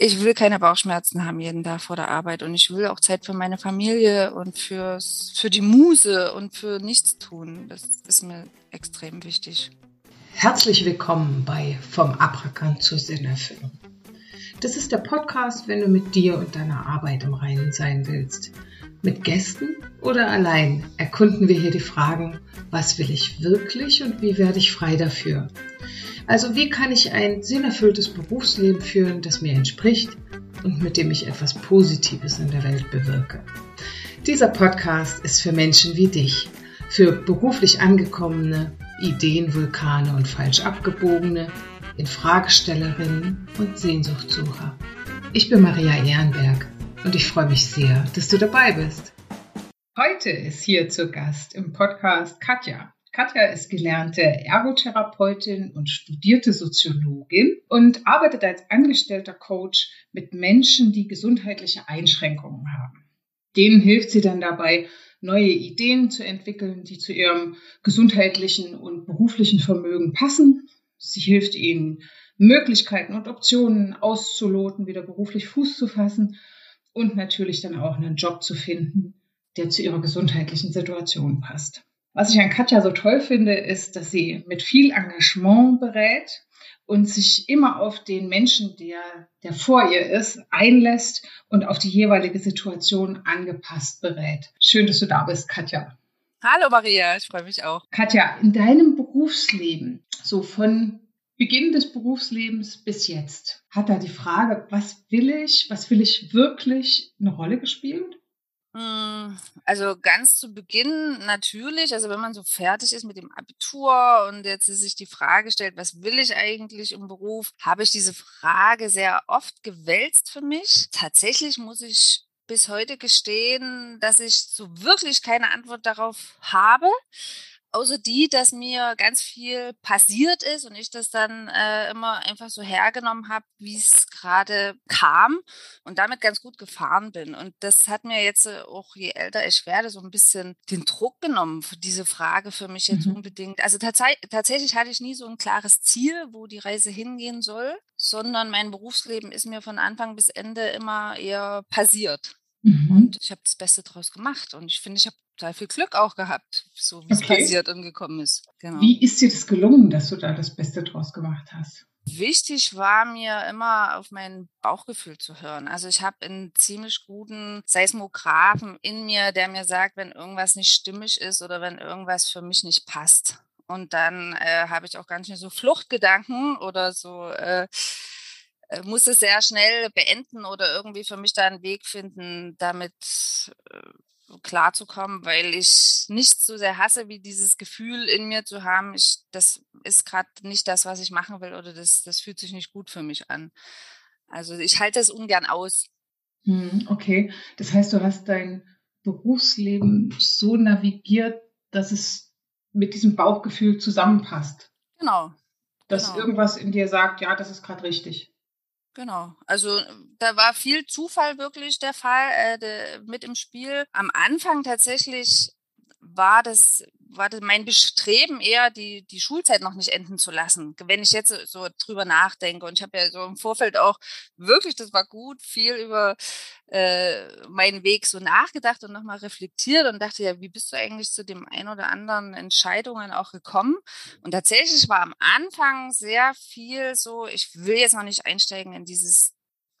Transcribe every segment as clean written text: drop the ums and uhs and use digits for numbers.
ich will keine Bauchschmerzen haben jeden Tag vor der Arbeit und ich will auch Zeit für meine Familie und für die Muse und für Nichtstun. Das ist mir extrem wichtig. Herzlich willkommen bei Vom Abrackern zur Sinnerfüllung. Das ist der Podcast, wenn du mit dir und deiner Arbeit im Reinen sein willst. Mit Gästen oder allein erkunden wir hier die Fragen, was will ich wirklich und wie werde ich frei dafür? Also wie kann ich ein sinnerfülltes Berufsleben führen, das mir entspricht und mit dem ich etwas Positives in der Welt bewirke? Dieser Podcast ist für Menschen wie dich, für beruflich angekommene, Ideenvulkane und falsch abgebogene, Infragestellerinnen und Sehnsuchtsucher. Ich bin Maria Ehrenberg und ich freue mich sehr, dass du dabei bist. Heute ist hier zu Gast im Podcast Katja. Katja ist gelernte Ergotherapeutin und studierte Soziologin und arbeitet als angestellter Coach mit Menschen, die gesundheitliche Einschränkungen haben. Denen hilft sie dann dabei, neue Ideen zu entwickeln, die zu ihrem gesundheitlichen und beruflichen Vermögen passen. Sie hilft ihnen, Möglichkeiten und Optionen auszuloten, wieder beruflich Fuß zu fassen und natürlich dann auch einen Job zu finden, der zu ihrer gesundheitlichen Situation passt. Was ich an Katja so toll finde, ist, dass sie mit viel Engagement berät und sich immer auf den Menschen, der vor ihr ist, einlässt und auf die jeweilige Situation angepasst berät. Schön, dass du da bist, Katja. Hallo Maria, ich freue mich auch. Katja, in deinem Berufsleben, so von Beginn des Berufslebens bis jetzt, hat da die Frage, was will ich wirklich, eine Rolle gespielt? Also ganz zu Beginn natürlich, also wenn man so fertig ist mit dem Abitur und jetzt sich die Frage stellt, was will ich eigentlich im Beruf, habe ich diese Frage sehr oft gewälzt für mich. Tatsächlich muss ich bis heute gestehen, dass ich so wirklich keine Antwort darauf habe. Außer die, dass mir ganz viel passiert ist und ich das dann immer einfach so hergenommen habe, wie es gerade kam und damit ganz gut gefahren bin. Und das hat mir jetzt auch, je älter ich werde, so ein bisschen den Druck genommen, für diese Frage für mich jetzt unbedingt. Also tatsächlich hatte ich nie so ein klares Ziel, wo die Reise hingehen soll, sondern mein Berufsleben ist mir von Anfang bis Ende immer eher passiert. Mhm. Und ich habe das Beste draus gemacht und ich finde, ich habe total viel Glück auch gehabt, so wie es passiert und gekommen ist. Genau. Wie ist dir das gelungen, dass du da das Beste draus gemacht hast? Wichtig war mir immer, auf mein Bauchgefühl zu hören. Also ich habe einen ziemlich guten Seismographen in mir, der mir sagt, wenn irgendwas nicht stimmig ist oder wenn irgendwas für mich nicht passt. Und dann habe ich auch gar nicht mehr so Fluchtgedanken oder so... muss es sehr schnell beenden oder irgendwie für mich da einen Weg finden, damit klarzukommen, weil ich nichts so sehr hasse, wie dieses Gefühl in mir zu haben, das ist gerade nicht das, was ich machen will oder das fühlt sich nicht gut für mich an. Also ich halte das ungern aus. Okay, das heißt, du hast dein Berufsleben so navigiert, dass es mit diesem Bauchgefühl zusammenpasst. Genau. Dass irgendwas in dir sagt, ja, das ist gerade richtig. Genau, also da war viel Zufall wirklich der Fall mit im Spiel. Am Anfang tatsächlich war das mein Bestreben eher, die Schulzeit noch nicht enden zu lassen. Wenn ich jetzt so drüber nachdenke und ich habe ja so im Vorfeld auch wirklich, das war gut, viel über meinen Weg so nachgedacht und nochmal reflektiert und dachte, ja, wie bist du eigentlich zu dem einen oder anderen Entscheidungen auch gekommen? Und tatsächlich war am Anfang sehr viel so, ich will jetzt noch nicht einsteigen in dieses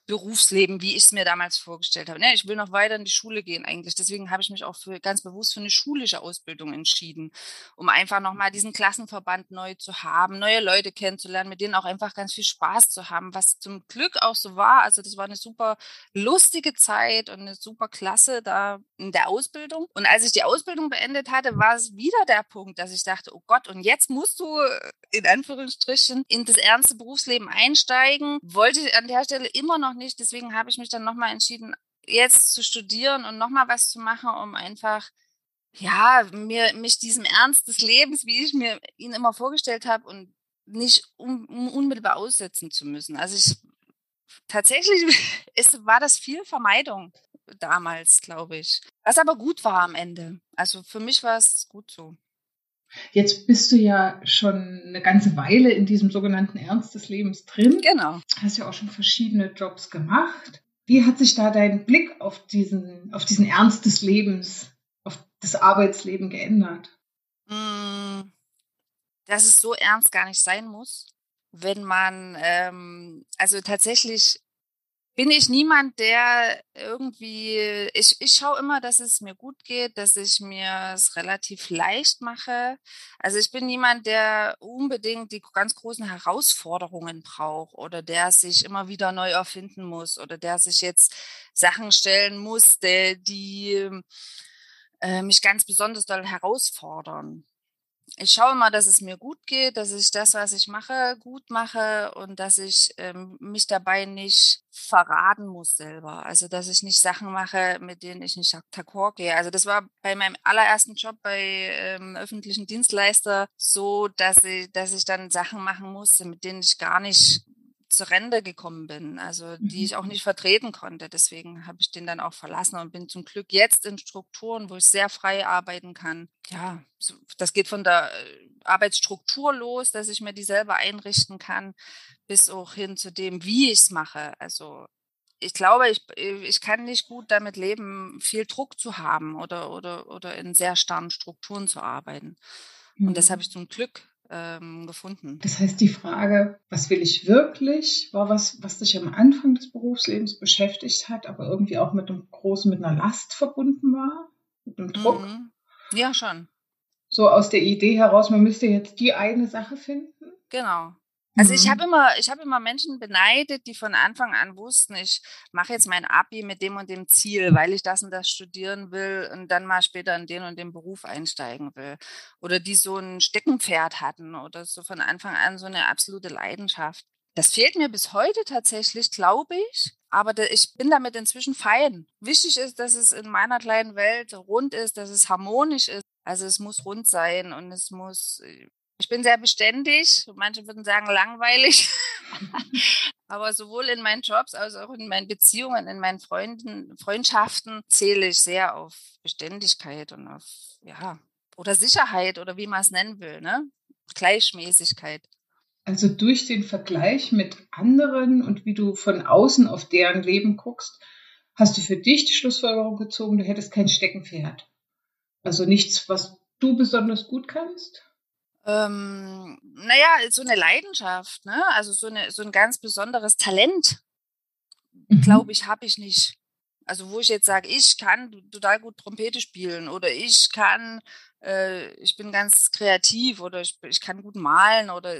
Berufsleben, wie ich es mir damals vorgestellt habe. Ja, ich will noch weiter in die Schule gehen eigentlich. Deswegen habe ich mich auch ganz bewusst für eine schulische Ausbildung entschieden, um einfach nochmal diesen Klassenverband neu zu haben, neue Leute kennenzulernen, mit denen auch einfach ganz viel Spaß zu haben, was zum Glück auch so war. Also das war eine super lustige Zeit und eine super Klasse da in der Ausbildung. Und als ich die Ausbildung beendet hatte, war es wieder der Punkt, dass ich dachte, oh Gott, und jetzt musst du in Anführungsstrichen in das ernste Berufsleben einsteigen. Wollte ich an der Stelle immer noch nicht, deswegen habe ich mich dann nochmal entschieden, jetzt zu studieren und nochmal was zu machen, um einfach, ja, mich diesem Ernst des Lebens, wie ich mir ihn immer vorgestellt habe und nicht unmittelbar aussetzen zu müssen. Also tatsächlich war das viel Vermeidung damals, glaube ich. Was aber gut war am Ende. Also für mich war es gut so. Jetzt bist du ja schon eine ganze Weile in diesem sogenannten Ernst des Lebens drin. Genau. Hast ja auch schon verschiedene Jobs gemacht. Wie hat sich da dein Blick auf diesen Ernst des Lebens, auf das Arbeitsleben geändert? Dass es so ernst gar nicht sein muss, wenn man, also tatsächlich bin ich niemand, der irgendwie, ich schaue immer, dass es mir gut geht, dass ich mir es relativ leicht mache. Also ich bin niemand, der unbedingt die ganz großen Herausforderungen braucht oder der sich immer wieder neu erfinden muss oder der sich jetzt Sachen stellen muss, die mich ganz besonders doll herausfordern. Ich schaue immer, dass es mir gut geht, dass ich das, was ich mache, gut mache und dass ich mich dabei nicht verraten muss selber. Also, dass ich nicht Sachen mache, mit denen ich nicht d'accord gehe. Also, das war bei meinem allerersten Job bei öffentlichen Dienstleister so, dass ich dann Sachen machen musste, mit denen ich gar nicht zur Rente gekommen bin, also die ich auch nicht vertreten konnte. Deswegen habe ich den dann auch verlassen und bin zum Glück jetzt in Strukturen, wo ich sehr frei arbeiten kann. Ja, das geht von der Arbeitsstruktur los, dass ich mir die selber einrichten kann, bis auch hin zu dem, wie ich es mache. Also ich glaube, ich kann nicht gut damit leben, viel Druck zu haben oder in sehr starren Strukturen zu arbeiten. Und das habe ich zum Glück gefunden. Das heißt, die Frage, was will ich wirklich, war was dich am Anfang des Berufslebens beschäftigt hat, aber irgendwie auch mit einer Last verbunden war, mit einem Druck. Mhm. Ja, schon. So aus der Idee heraus, man müsste jetzt die eine Sache finden. Genau. Also ich habe immer Menschen beneidet, die von Anfang an wussten, ich mache jetzt mein Abi mit dem und dem Ziel, weil ich das und das studieren will und dann mal später in den und den Beruf einsteigen will. Oder die so ein Steckenpferd hatten oder so von Anfang an so eine absolute Leidenschaft. Das fehlt mir bis heute tatsächlich, glaube ich, aber ich bin damit inzwischen fein. Wichtig ist, dass es in meiner kleinen Welt rund ist, dass es harmonisch ist. Also es muss rund sein und es muss... Ich bin sehr beständig, manche würden sagen langweilig, aber sowohl in meinen Jobs als auch in meinen Beziehungen, in meinen Freundschaften zähle ich sehr auf Beständigkeit und auf, ja, oder Sicherheit oder wie man es nennen will, ne? Gleichmäßigkeit. Also durch den Vergleich mit anderen und wie du von außen auf deren Leben guckst, hast du für dich die Schlussfolgerung gezogen, du hättest kein Steckenpferd. Also nichts, was du besonders gut kannst? Naja, so eine Leidenschaft, ne? Also so ein ganz besonderes Talent, glaube ich, habe ich nicht. Also wo ich jetzt sage, ich kann total gut Trompete spielen oder ich kann, ich bin ganz kreativ oder ich kann gut malen oder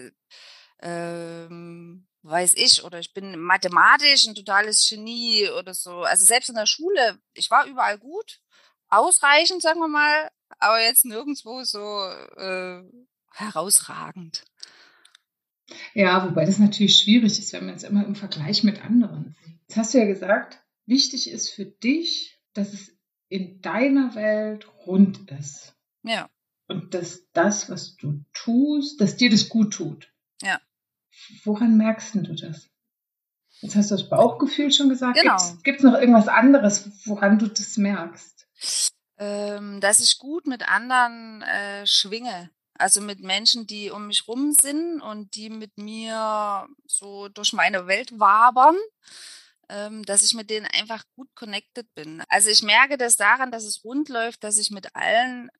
weiß ich, oder ich bin mathematisch ein totales Genie oder so. Also selbst in der Schule, ich war überall gut, ausreichend, sagen wir mal, aber jetzt nirgendwo so... herausragend. Ja, wobei das natürlich schwierig ist, wenn man es immer im Vergleich mit anderen sieht. Jetzt hast du ja gesagt, wichtig ist für dich, dass es in deiner Welt rund ist. Ja. Und dass das, was du tust, dass dir das gut tut. Ja. Woran merkst du das? Jetzt hast du das Bauchgefühl schon gesagt. Genau. Gibt es noch irgendwas anderes, woran du das merkst? Dass ich gut mit anderen schwinge. Also mit Menschen, die um mich rum sind und die mit mir so durch meine Welt wabern, dass ich mit denen einfach gut connected bin. Also ich merke das daran, dass es rund läuft, dass ich mit allen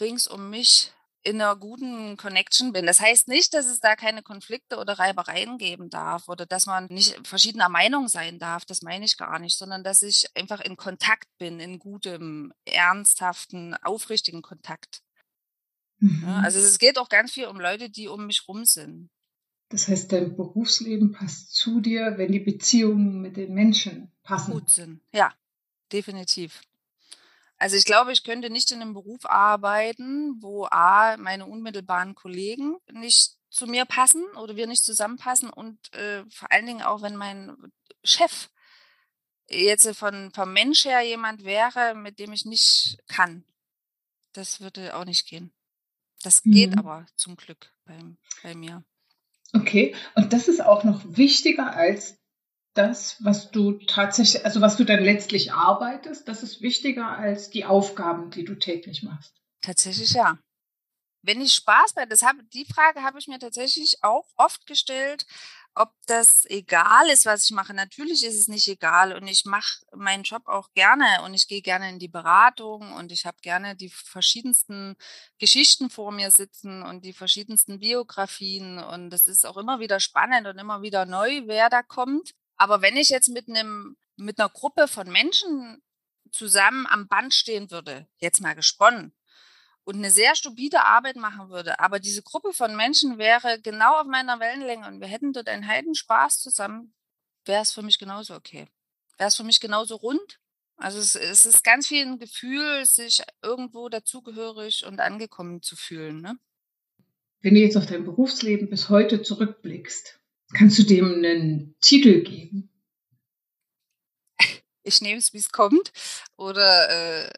rings um mich in einer guten Connection bin. Das heißt nicht, dass es da keine Konflikte oder Reibereien geben darf oder dass man nicht verschiedener Meinung sein darf. Das meine ich gar nicht, sondern dass ich einfach in Kontakt bin, in gutem, ernsthaften, aufrichtigen Kontakt. Also es geht auch ganz viel um Leute, die um mich rum sind. Das heißt, dein Berufsleben passt zu dir, wenn die Beziehungen mit den Menschen passen. Gut sind, ja, definitiv. Also ich glaube, ich könnte nicht in einem Beruf arbeiten, wo meine unmittelbaren Kollegen nicht zu mir passen oder wir nicht zusammenpassen und vor allen Dingen auch, wenn mein Chef jetzt vom Mensch her jemand wäre, mit dem ich nicht kann. Das würde auch nicht gehen. Das geht aber zum Glück bei mir. Okay, und das ist auch noch wichtiger als das, was du tatsächlich, also was du dann letztlich arbeitest, das ist wichtiger als die Aufgaben, die du täglich machst. Tatsächlich ja. wenn ich Spaß mache, die Frage habe ich mir tatsächlich auch oft gestellt, ob das egal ist, was ich mache. Natürlich ist es nicht egal und ich mache meinen Job auch gerne und ich gehe gerne in die Beratung und ich habe gerne die verschiedensten Geschichten vor mir sitzen und die verschiedensten Biografien und das ist auch immer wieder spannend und immer wieder neu, wer da kommt. Aber wenn ich jetzt mit einer Gruppe von Menschen zusammen am Band stehen würde, jetzt mal gesponnen, und eine sehr stupide Arbeit machen würde, aber diese Gruppe von Menschen wäre genau auf meiner Wellenlänge und wir hätten dort einen Heidenspaß zusammen, wäre es für mich genauso okay. Wäre es für mich genauso rund. Also es ist ganz viel ein Gefühl, sich irgendwo dazugehörig und angekommen zu fühlen. Ne? Wenn du jetzt auf dein Berufsleben bis heute zurückblickst, kannst du dem einen Titel geben? Ich nehme es, wie es kommt. Oder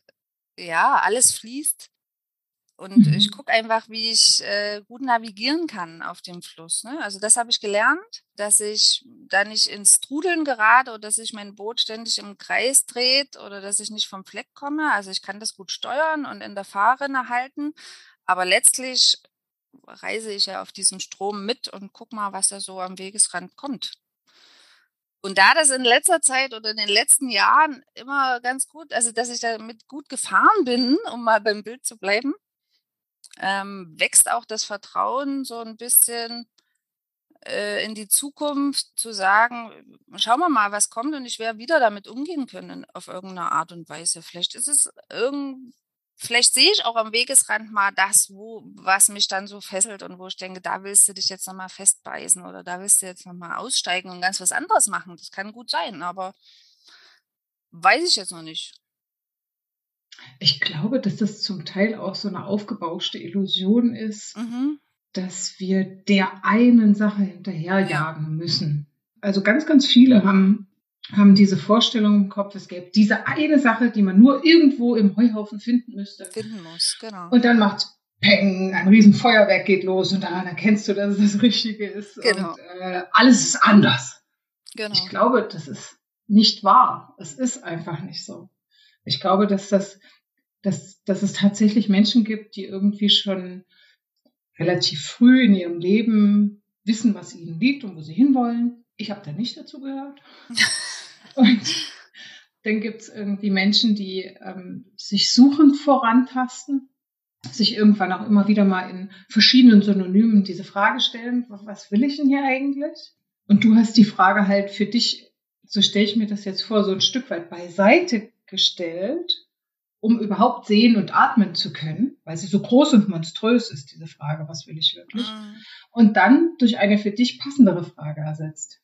alles fließt. Und ich gucke einfach, wie ich gut navigieren kann auf dem Fluss. Ne? Also das habe ich gelernt, dass ich da nicht ins Trudeln gerate oder dass sich mein Boot ständig im Kreis dreht oder dass ich nicht vom Fleck komme. Also ich kann das gut steuern und in der Fahrrinne halten. Aber letztlich reise ich ja auf diesem Strom mit und gucke mal, was da so am Wegesrand kommt. Und da das in letzter Zeit oder in den letzten Jahren immer ganz gut, also dass ich damit gut gefahren bin, um mal beim Bild zu bleiben, wächst auch das Vertrauen so ein bisschen in die Zukunft, zu sagen, schauen wir mal, was kommt und ich werde wieder damit umgehen können auf irgendeine Art und Weise. Vielleicht sehe ich auch am Wegesrand mal das, was mich dann so fesselt und wo ich denke, da willst du dich jetzt nochmal festbeißen oder da willst du jetzt nochmal aussteigen und ganz was anderes machen. Das kann gut sein, aber weiß ich jetzt noch nicht. Ich glaube, dass das zum Teil auch so eine aufgebauschte Illusion ist, dass wir der einen Sache hinterherjagen müssen. Also ganz, ganz viele haben diese Vorstellung im Kopf, es gäbe diese eine Sache, die man nur irgendwo im Heuhaufen finden müsste. Finden muss, genau. Und dann macht Peng, ein Riesenfeuerwerk geht los und daran erkennst du, dass es das Richtige ist. Genau. Und alles ist anders. Genau. Ich glaube, das ist nicht wahr. Es ist einfach nicht so. Ich glaube, dass es tatsächlich Menschen gibt, die irgendwie schon relativ früh in ihrem Leben wissen, was ihnen liegt und wo sie hinwollen. Ich habe da nicht dazu gehört. Und dann gibt es irgendwie Menschen, die sich suchend vorantasten, sich irgendwann auch immer wieder mal in verschiedenen Synonymen diese Frage stellen, was will ich denn hier eigentlich? Und du hast die Frage halt für dich, so stelle ich mir das jetzt vor, so ein Stück weit beiseite gestellt, um überhaupt sehen und atmen zu können, weil sie so groß und monströs ist, diese Frage, was will ich wirklich? Und dann durch eine für dich passendere Frage ersetzt.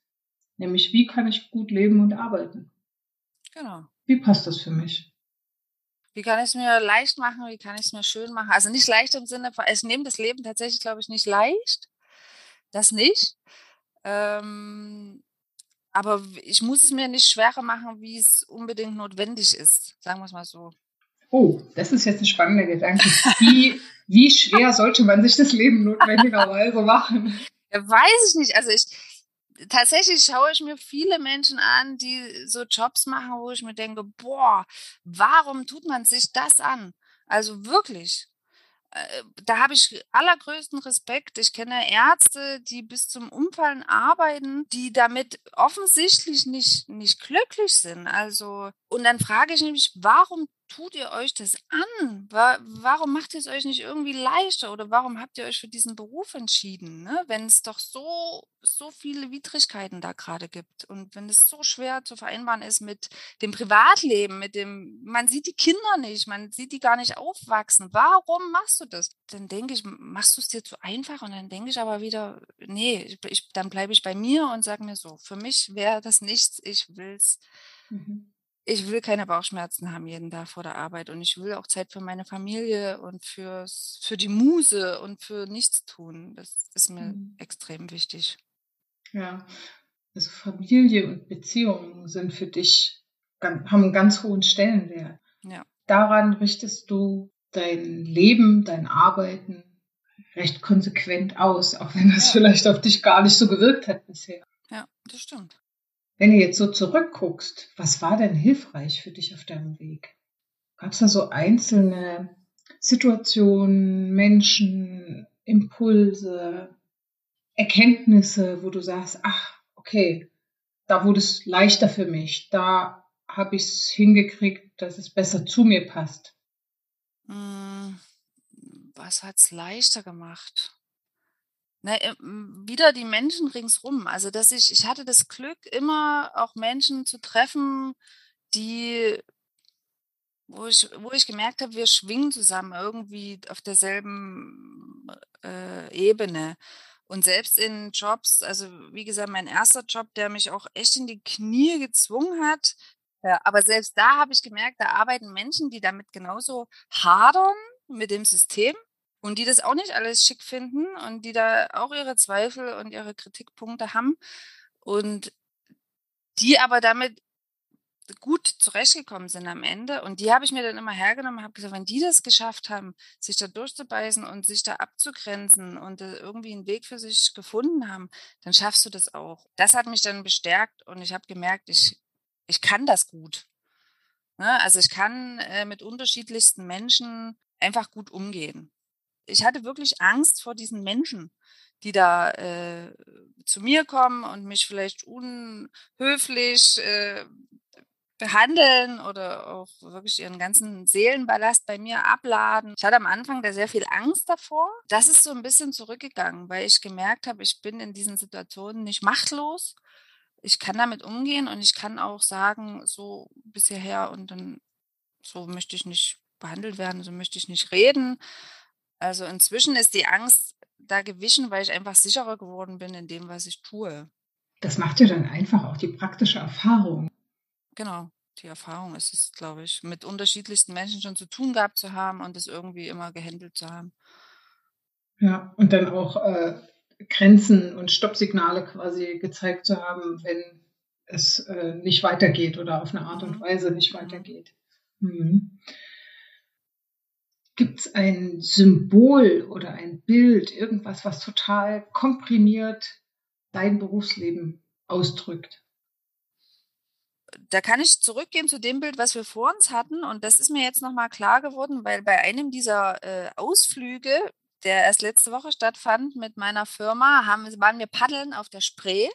Nämlich, wie kann ich gut leben und arbeiten? Genau. Wie passt das für mich? Wie kann ich es mir leicht machen? Wie kann ich es mir schön machen? Also nicht leicht im Sinne von, ich nehme das Leben tatsächlich, glaube ich, nicht leicht. Das nicht. Aber ich muss es mir nicht schwerer machen, wie es unbedingt notwendig ist. Sagen wir es mal so. Oh, das ist jetzt ein spannender Gedanke. Wie schwer sollte man sich das Leben notwendigerweise machen? Ja, weiß ich nicht. Also tatsächlich schaue ich mir viele Menschen an, die so Jobs machen, wo ich mir denke, boah, warum tut man sich das an? Also wirklich. Da habe ich allergrößten Respekt. Ich kenne Ärzte, die bis zum Umfallen arbeiten, die damit offensichtlich nicht glücklich sind. Also, und dann frage ich nämlich, warum tut ihr euch das an? Warum macht ihr es euch nicht irgendwie leichter? Oder warum habt ihr euch für diesen Beruf entschieden, ne? Wenn es doch so viele Widrigkeiten da gerade gibt und wenn es so schwer zu vereinbaren ist mit dem Privatleben, man sieht die Kinder nicht, man sieht die gar nicht aufwachsen. Warum machst du das? Dann denke ich, machst du es dir zu einfach? Und dann denke ich aber wieder, nee, dann bleibe ich bei mir und sage mir so, für mich wäre das nichts, Ich will keine Bauchschmerzen haben jeden Tag vor der Arbeit und ich will auch Zeit für meine Familie und für die Muse und für Nichtstun. Das ist mir extrem wichtig. Ja, also Familie und Beziehungen sind für dich, haben einen ganz hohen Stellenwert. Ja. Daran richtest du dein Leben, dein Arbeiten recht konsequent aus, auch wenn das vielleicht auf dich gar nicht so gewirkt hat bisher. Ja, das stimmt. Wenn du jetzt so zurückguckst, was war denn hilfreich für dich auf deinem Weg? Gab es da so einzelne Situationen, Menschen, Impulse, Erkenntnisse, wo du sagst, ach, okay, da wurde es leichter für mich, da habe ich es hingekriegt, dass es besser zu mir passt? Was hat es leichter gemacht? Na, wieder die Menschen ringsrum. Also dass ich hatte das Glück, immer auch Menschen zu treffen, wo ich gemerkt habe, wir schwingen zusammen irgendwie auf derselben Ebene. Und selbst in Jobs, also wie gesagt, mein erster Job, der mich auch echt in die Knie gezwungen hat. Ja, aber selbst da habe ich gemerkt, da arbeiten Menschen, die damit genauso hadern mit dem System und die das auch nicht alles schick finden und die da auch ihre Zweifel und ihre Kritikpunkte haben und die aber damit gut zurechtgekommen sind am Ende. Und die habe ich mir dann immer hergenommen und habe gesagt, wenn die das geschafft haben, sich da durchzubeißen und sich da abzugrenzen und irgendwie einen Weg für sich gefunden haben, dann schaffst du das auch. Das hat mich dann bestärkt und ich habe gemerkt, ich kann das gut. Ne? Also ich kann mit unterschiedlichsten Menschen einfach gut umgehen. Ich hatte wirklich Angst vor diesen Menschen, die da zu mir kommen und mich vielleicht unhöflich behandeln oder auch wirklich ihren ganzen Seelenballast bei mir abladen. Ich hatte am Anfang da sehr viel Angst davor. Das ist so ein bisschen zurückgegangen, weil ich gemerkt habe, ich bin in diesen Situationen nicht machtlos. Ich kann damit umgehen und ich kann auch sagen, so bis hierher und dann so möchte ich nicht behandelt werden, so möchte ich nicht reden. Also inzwischen ist die Angst da gewichen, weil ich einfach sicherer geworden bin in dem, was ich tue. Das macht ja dann einfach auch die praktische Erfahrung. Genau, die Erfahrung ist es, glaube ich, mit unterschiedlichsten Menschen schon zu tun gehabt zu haben und das irgendwie immer gehandelt zu haben. Ja, und dann auch Grenzen und Stoppsignale quasi gezeigt zu haben, wenn es nicht weitergeht oder auf eine Art und Weise nicht weitergeht. Mhm. Gibt es ein Symbol oder ein Bild, irgendwas, was total komprimiert dein Berufsleben ausdrückt? Da kann ich zurückgehen zu dem Bild, was wir vor uns hatten. Und das ist mir jetzt nochmal klar geworden, weil bei einem dieser Ausflüge, der erst letzte Woche stattfand mit meiner Firma, waren wir paddeln auf der Spree.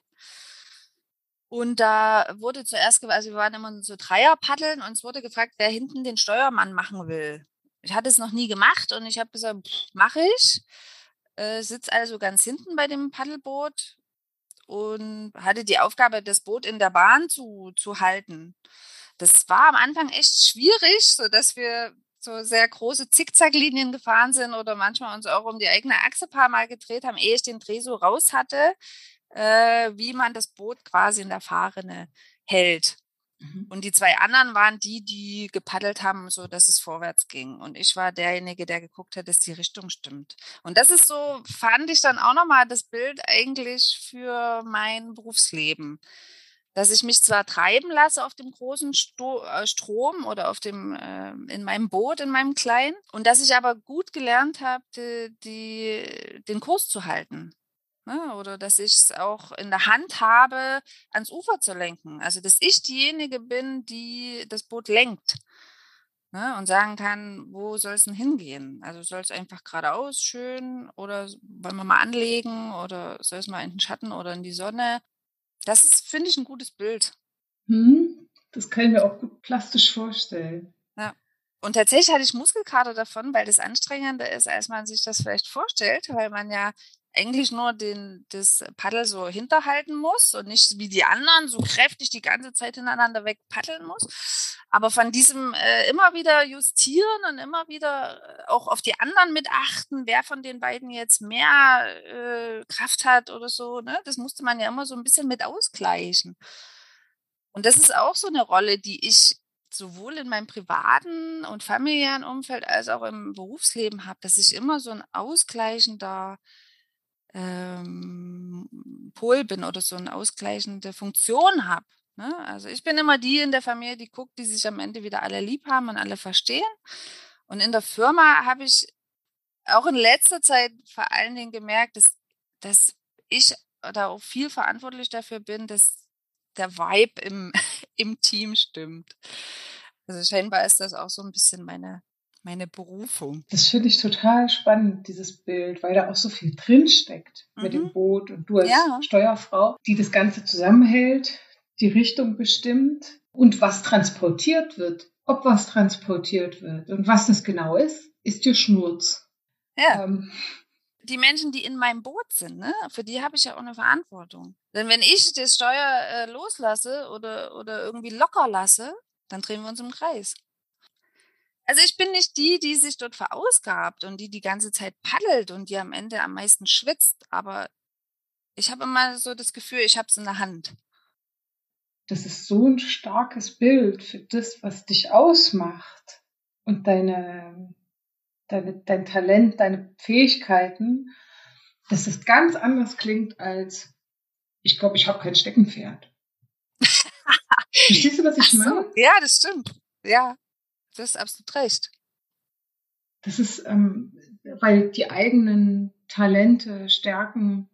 Und da wurde zuerst, also wir waren immer so Dreier paddeln und es wurde gefragt, wer hinten den Steuermann machen will. Ich hatte es noch nie gemacht und ich habe gesagt, mache ich. Sitze also ganz hinten bei dem Paddelboot und hatte die Aufgabe, das Boot in der Bahn zu halten. Das war am Anfang echt schwierig, sodass wir so sehr große Zickzacklinien gefahren sind oder manchmal uns auch um die eigene Achse paar Mal gedreht haben, ehe ich den Dreh so raus hatte, wie man das Boot quasi in der Fahrrinne hält. Mhm. Und die zwei anderen waren die gepaddelt haben, so dass es vorwärts ging. Und ich war derjenige, der geguckt hat, dass die Richtung stimmt. Und das ist so, fand ich dann auch nochmal das Bild eigentlich für mein Berufsleben. Dass ich mich zwar treiben lasse auf dem großen Strom oder auf dem in meinem Boot, in meinem kleinen, und dass ich aber gut gelernt habe, den Kurs zu halten. Ne? Oder dass ich es auch in der Hand habe, ans Ufer zu lenken. Also dass ich diejenige bin, die das Boot lenkt. Ne? Und sagen kann, wo soll es denn hingehen? Also soll es einfach geradeaus schön oder wollen wir mal anlegen oder soll es mal in den Schatten oder in die Sonne? Das ist, finde ich, ein gutes Bild. Das kann ich mir auch gut plastisch vorstellen. Ja. Und tatsächlich hatte ich Muskelkater davon, weil das anstrengender ist, als man sich das vielleicht vorstellt, weil man ja eigentlich nur das Paddel so hinterhalten muss und nicht wie die anderen so kräftig die ganze Zeit hintereinander weg paddeln muss. Aber von diesem immer wieder justieren und immer wieder auch auf die anderen mit achten, wer von den beiden jetzt mehr Kraft hat oder so, ne? Das musste man ja immer so ein bisschen mit ausgleichen. Und das ist auch so eine Rolle, die ich sowohl in meinem privaten und familiären Umfeld als auch im Berufsleben habe, dass ich immer so ein ausgleichender Pol bin oder so eine ausgleichende Funktion habe. Ne? Also ich bin immer die in der Familie, die guckt, die sich am Ende wieder alle lieb haben und alle verstehen. Und in der Firma habe ich auch in letzter Zeit vor allen Dingen gemerkt, dass ich da auch viel verantwortlich dafür bin, dass der Vibe im Team stimmt. Also scheinbar ist das auch so ein bisschen meine meine Berufung. Das finde ich total spannend, dieses Bild, weil da auch so viel drinsteckt mit dem Boot und du als Steuerfrau, die das Ganze zusammenhält, die Richtung bestimmt und was transportiert wird, ob was transportiert wird und was das genau ist, ist dir Schnurz. Ja. Die Menschen, die in meinem Boot sind, ne? Für die habe ich ja auch eine Verantwortung. Denn wenn ich das Steuer loslasse oder irgendwie locker lasse, dann drehen wir uns im Kreis. Also ich bin nicht die, die sich dort verausgabt und die ganze Zeit paddelt und die am Ende am meisten schwitzt. Aber ich habe immer so das Gefühl, ich habe es in der Hand. Das ist so ein starkes Bild für das, was dich ausmacht und dein Talent, deine Fähigkeiten, dass es ganz anders klingt als, ich glaube, ich habe kein Steckenpferd. Verstehst du, was ich meine? So. Ja, das stimmt. Ja, du hast absolut recht. Das ist, weil die eigenen Talente, Stärken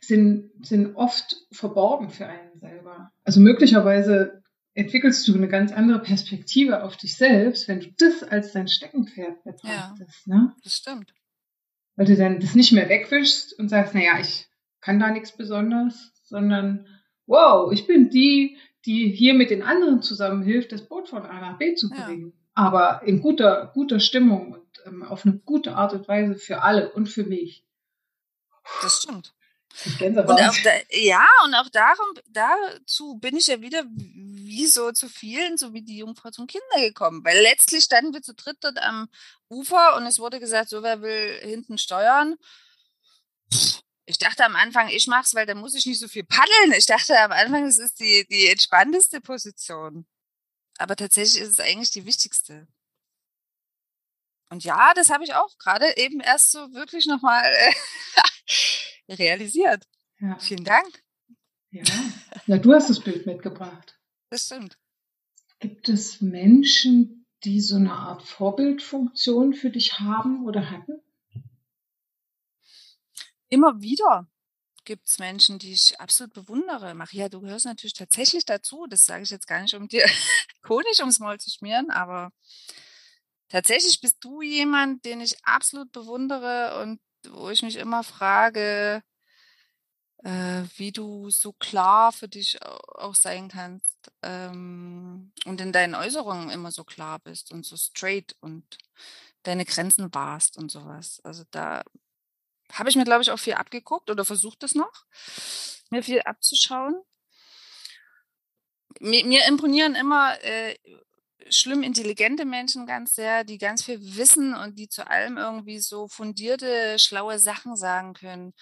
sind oft verborgen für einen selber. Also möglicherweise entwickelst du eine ganz andere Perspektive auf dich selbst, wenn du das als dein Steckenpferd betrachtest. Ja, ne? Das stimmt. Weil du dann das nicht mehr wegwischst und sagst, naja, ich kann da nichts Besonderes, sondern wow, ich bin die, die hier mit den anderen zusammenhilft, das Boot von A nach B zu bringen. Ja. Aber in guter Stimmung und auf eine gute Art und Weise für alle und für mich. Das stimmt. Dazu bin ich ja wieder wie so zu vielen, so wie die Jungfrau zum Kinder gekommen, weil letztlich standen wir zu dritt dort am Ufer und es wurde gesagt, so wer will hinten steuern. Ich dachte am Anfang, ich mach's, weil dann muss ich nicht so viel paddeln. Ich dachte am Anfang, es ist die entspannteste Position. Aber tatsächlich ist es eigentlich die wichtigste. Und ja, das habe ich auch gerade eben erst so wirklich nochmal realisiert. Ja. Vielen Dank. Ja. Na, du hast das Bild mitgebracht. Das stimmt. Gibt es Menschen, die so eine Art Vorbildfunktion für dich haben oder hatten? Immer wieder gibt es Menschen, die ich absolut bewundere. Maria, du gehörst natürlich tatsächlich dazu. Das sage ich jetzt gar nicht, um dir Honig ums Maul zu schmieren, aber tatsächlich bist du jemand, den ich absolut bewundere und wo ich mich immer frage, wie du so klar für dich auch sein kannst und in deinen Äußerungen immer so klar bist und so straight und deine Grenzen wahrst und sowas. Also da habe ich mir, glaube ich, auch viel abgeguckt oder versucht es noch, mir viel abzuschauen. Mir imponieren immer schlimm intelligente Menschen ganz sehr, die ganz viel wissen und die zu allem irgendwie so fundierte, schlaue Sachen sagen können.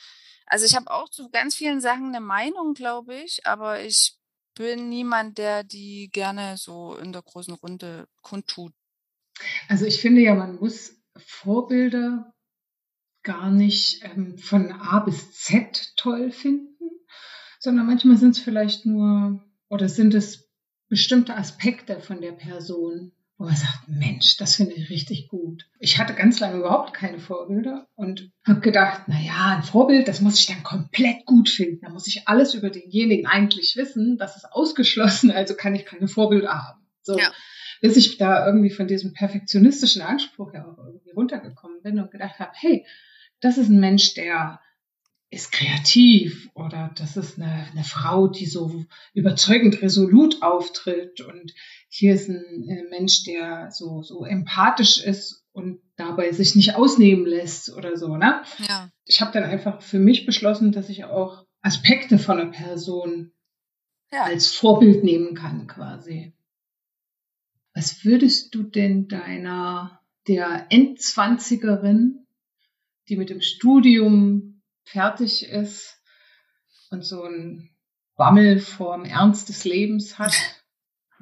Also ich habe auch zu ganz vielen Sachen eine Meinung, glaube ich, aber ich bin niemand, der die gerne so in der großen Runde kundtut. Also ich finde ja, man muss Vorbilder gar nicht von A bis Z toll finden, sondern manchmal sind es vielleicht nur, oder sind es bestimmte Aspekte von der Person, wo man sagt, Mensch, das finde ich richtig gut. Ich hatte ganz lange überhaupt keine Vorbilder und habe gedacht, naja, ein Vorbild, das muss ich dann komplett gut finden. Da muss ich alles über denjenigen eigentlich wissen. Das ist ausgeschlossen, also kann ich keine Vorbilder haben. So, ja. Bis ich da irgendwie von diesem perfektionistischen Anspruch ja auch irgendwie runtergekommen bin und gedacht habe, hey, das ist ein Mensch, der ist kreativ oder das ist eine Frau, die so überzeugend resolut auftritt und hier ist ein Mensch, der so empathisch ist und dabei sich nicht ausnehmen lässt oder so, ne? Ja. Ich habe dann einfach für mich beschlossen, dass ich auch Aspekte von einer Person als Vorbild nehmen kann quasi. Was würdest du denn der Endzwanzigerin, die mit dem Studium fertig ist und so ein Bammel vorm Ernst des Lebens hat,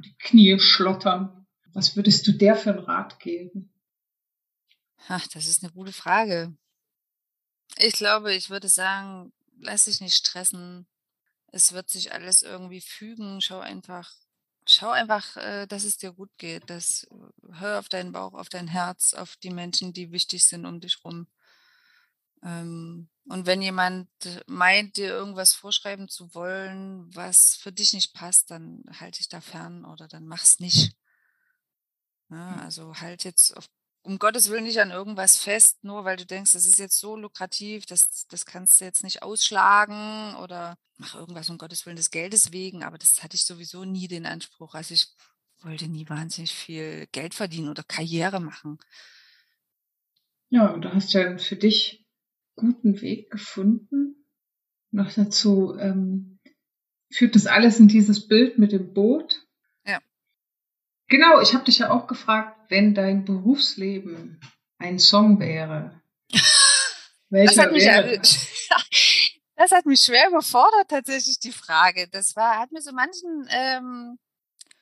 die Knie schlottern. Was würdest du der für einen Rat geben? Ach, das ist eine gute Frage. Ich glaube, ich würde sagen, lass dich nicht stressen. Es wird sich alles irgendwie fügen. Schau einfach, dass es dir gut geht. Hör auf deinen Bauch, auf dein Herz, auf die Menschen, die wichtig sind um dich rum. Und wenn jemand meint, dir irgendwas vorschreiben zu wollen, was für dich nicht passt, dann halte dich da fern oder dann mach's nicht. Ja, also halt jetzt auf um Gottes Willen nicht an irgendwas fest, nur weil du denkst, das ist jetzt so lukrativ, das kannst du jetzt nicht ausschlagen oder mach irgendwas um Gottes Willen des Geldes wegen, aber das hatte ich sowieso nie den Anspruch. Also ich wollte nie wahnsinnig viel Geld verdienen oder Karriere machen. Ja, und du hast ja für dich einen guten Weg gefunden. Noch dazu führt das alles in dieses Bild mit dem Boot. Ja. Genau, ich habe dich ja auch gefragt, wenn dein Berufsleben ein Song wäre. Das hat mich schwer überfordert, tatsächlich, die Frage. Das hat mir so manchen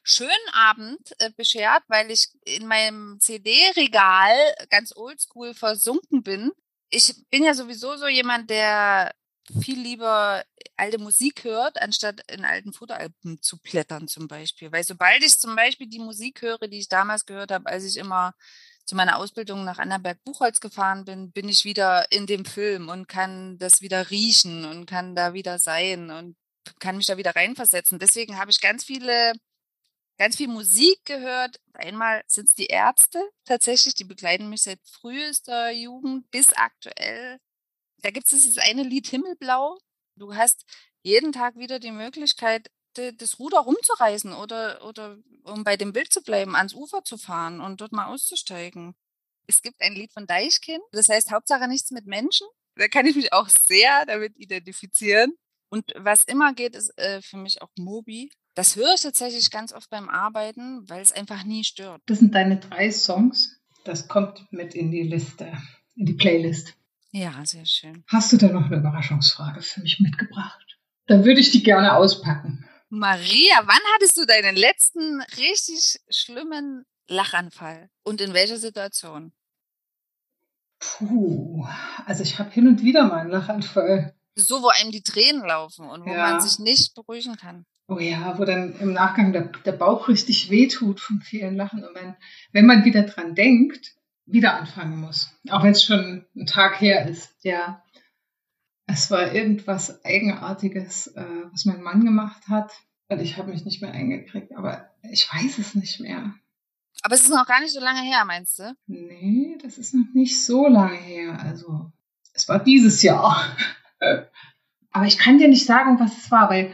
schönen Abend beschert, weil ich in meinem CD-Regal ganz oldschool versunken bin. Ich bin ja sowieso so jemand, der viel lieber alte Musik hört, anstatt in alten Fotoalben zu blättern zum Beispiel. Weil sobald ich zum Beispiel die Musik höre, die ich damals gehört habe, als ich immer zu meiner Ausbildung nach Annaberg-Buchholz gefahren bin, bin ich wieder in dem Film und kann das wieder riechen und kann da wieder sein und kann mich da wieder reinversetzen. Deswegen habe ich ganz viel Musik gehört. Einmal sind es die Ärzte tatsächlich, die begleiten mich seit frühester Jugend bis aktuell. Da gibt es dieses eine Lied Himmelblau. Du hast jeden Tag wieder die Möglichkeit, das Ruder rumzureißen oder um bei dem Bild zu bleiben, ans Ufer zu fahren und dort mal auszusteigen. Es gibt ein Lied von Deichkind, das heißt Hauptsache nichts mit Menschen. Da kann ich mich auch sehr damit identifizieren. Und was immer geht, ist für mich auch Moby. Das höre ich tatsächlich ganz oft beim Arbeiten, weil es einfach nie stört. Das sind deine 3 Songs. Das kommt mit in die Liste, in die Playlist. Ja, sehr schön. Hast du da noch eine Überraschungsfrage für mich mitgebracht? Dann würde ich die gerne auspacken. Maria, wann hattest du deinen letzten richtig schlimmen Lachanfall? Und in welcher Situation? Puh, also ich habe hin und wieder mal einen Lachanfall. So, wo einem die Tränen laufen und wo man sich nicht beruhigen kann. Oh ja, wo dann im Nachgang der Bauch richtig wehtut vom vielen Lachen. Und wenn man wieder dran denkt, wieder anfangen muss. Auch wenn es schon ein Tag her ist. Ja, es war irgendwas Eigenartiges, was mein Mann gemacht hat. Und ich habe mich nicht mehr eingekriegt. Aber ich weiß es nicht mehr. Aber es ist noch gar nicht so lange her, meinst du? Nee, das ist noch nicht so lange her. Also, es war dieses Jahr. Aber ich kann dir nicht sagen, was es war, weil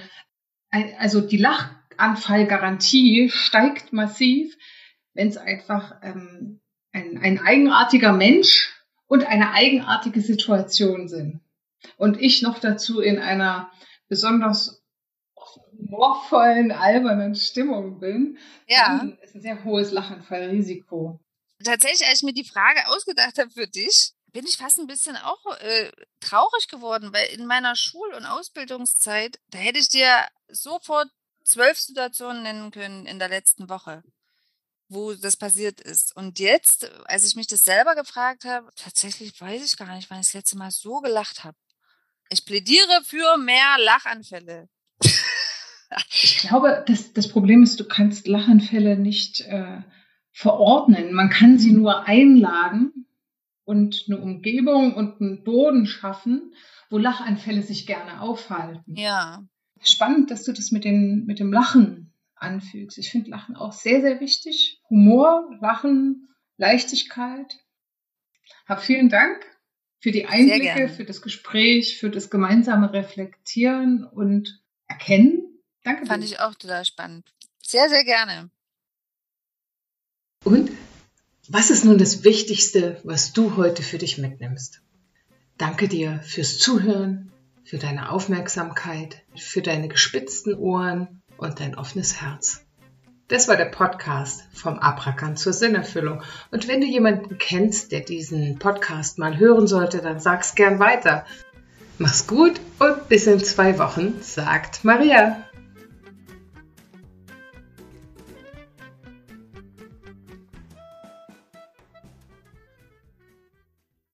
also die Lachanfallgarantie steigt massiv, wenn es einfach ein eigenartiger Mensch und eine eigenartige Situation sind. Und ich noch dazu in einer besonders humorvollen, albernen Stimmung bin. Ja. Dann ist ein sehr hohes Lachanfallrisiko. Tatsächlich, als ich mir die Frage ausgedacht habe für dich, bin ich fast ein bisschen auch traurig geworden, weil in meiner Schul- und Ausbildungszeit, da hätte ich dir sofort 12 Situationen nennen können in der letzten Woche, wo das passiert ist. Und jetzt, als ich mich das selber gefragt habe, tatsächlich weiß ich gar nicht, wann ich das letzte Mal so gelacht habe. Ich plädiere für mehr Lachanfälle. Ich glaube, das Problem ist, du kannst Lachanfälle nicht verordnen. Man kann sie nur einladen und eine Umgebung und einen Boden schaffen, wo Lachanfälle sich gerne aufhalten. Ja. Spannend, dass du das mit dem Lachen anfügst. Ich finde Lachen auch sehr, sehr wichtig. Humor, Lachen, Leichtigkeit. Hab vielen Dank für die Einblicke, für das Gespräch, für das gemeinsame Reflektieren und Erkennen. Danke. Fand ich auch total spannend. Sehr, sehr gerne. Und? Was ist nun das Wichtigste, was du heute für dich mitnimmst? Danke dir fürs Zuhören, für deine Aufmerksamkeit, für deine gespitzten Ohren und dein offenes Herz. Das war der Podcast Vom Abrackern zur Sinnerfüllung. Und wenn du jemanden kennst, der diesen Podcast mal hören sollte, dann sag's gern weiter. Mach's gut und bis in 2 Wochen, sagt Maria.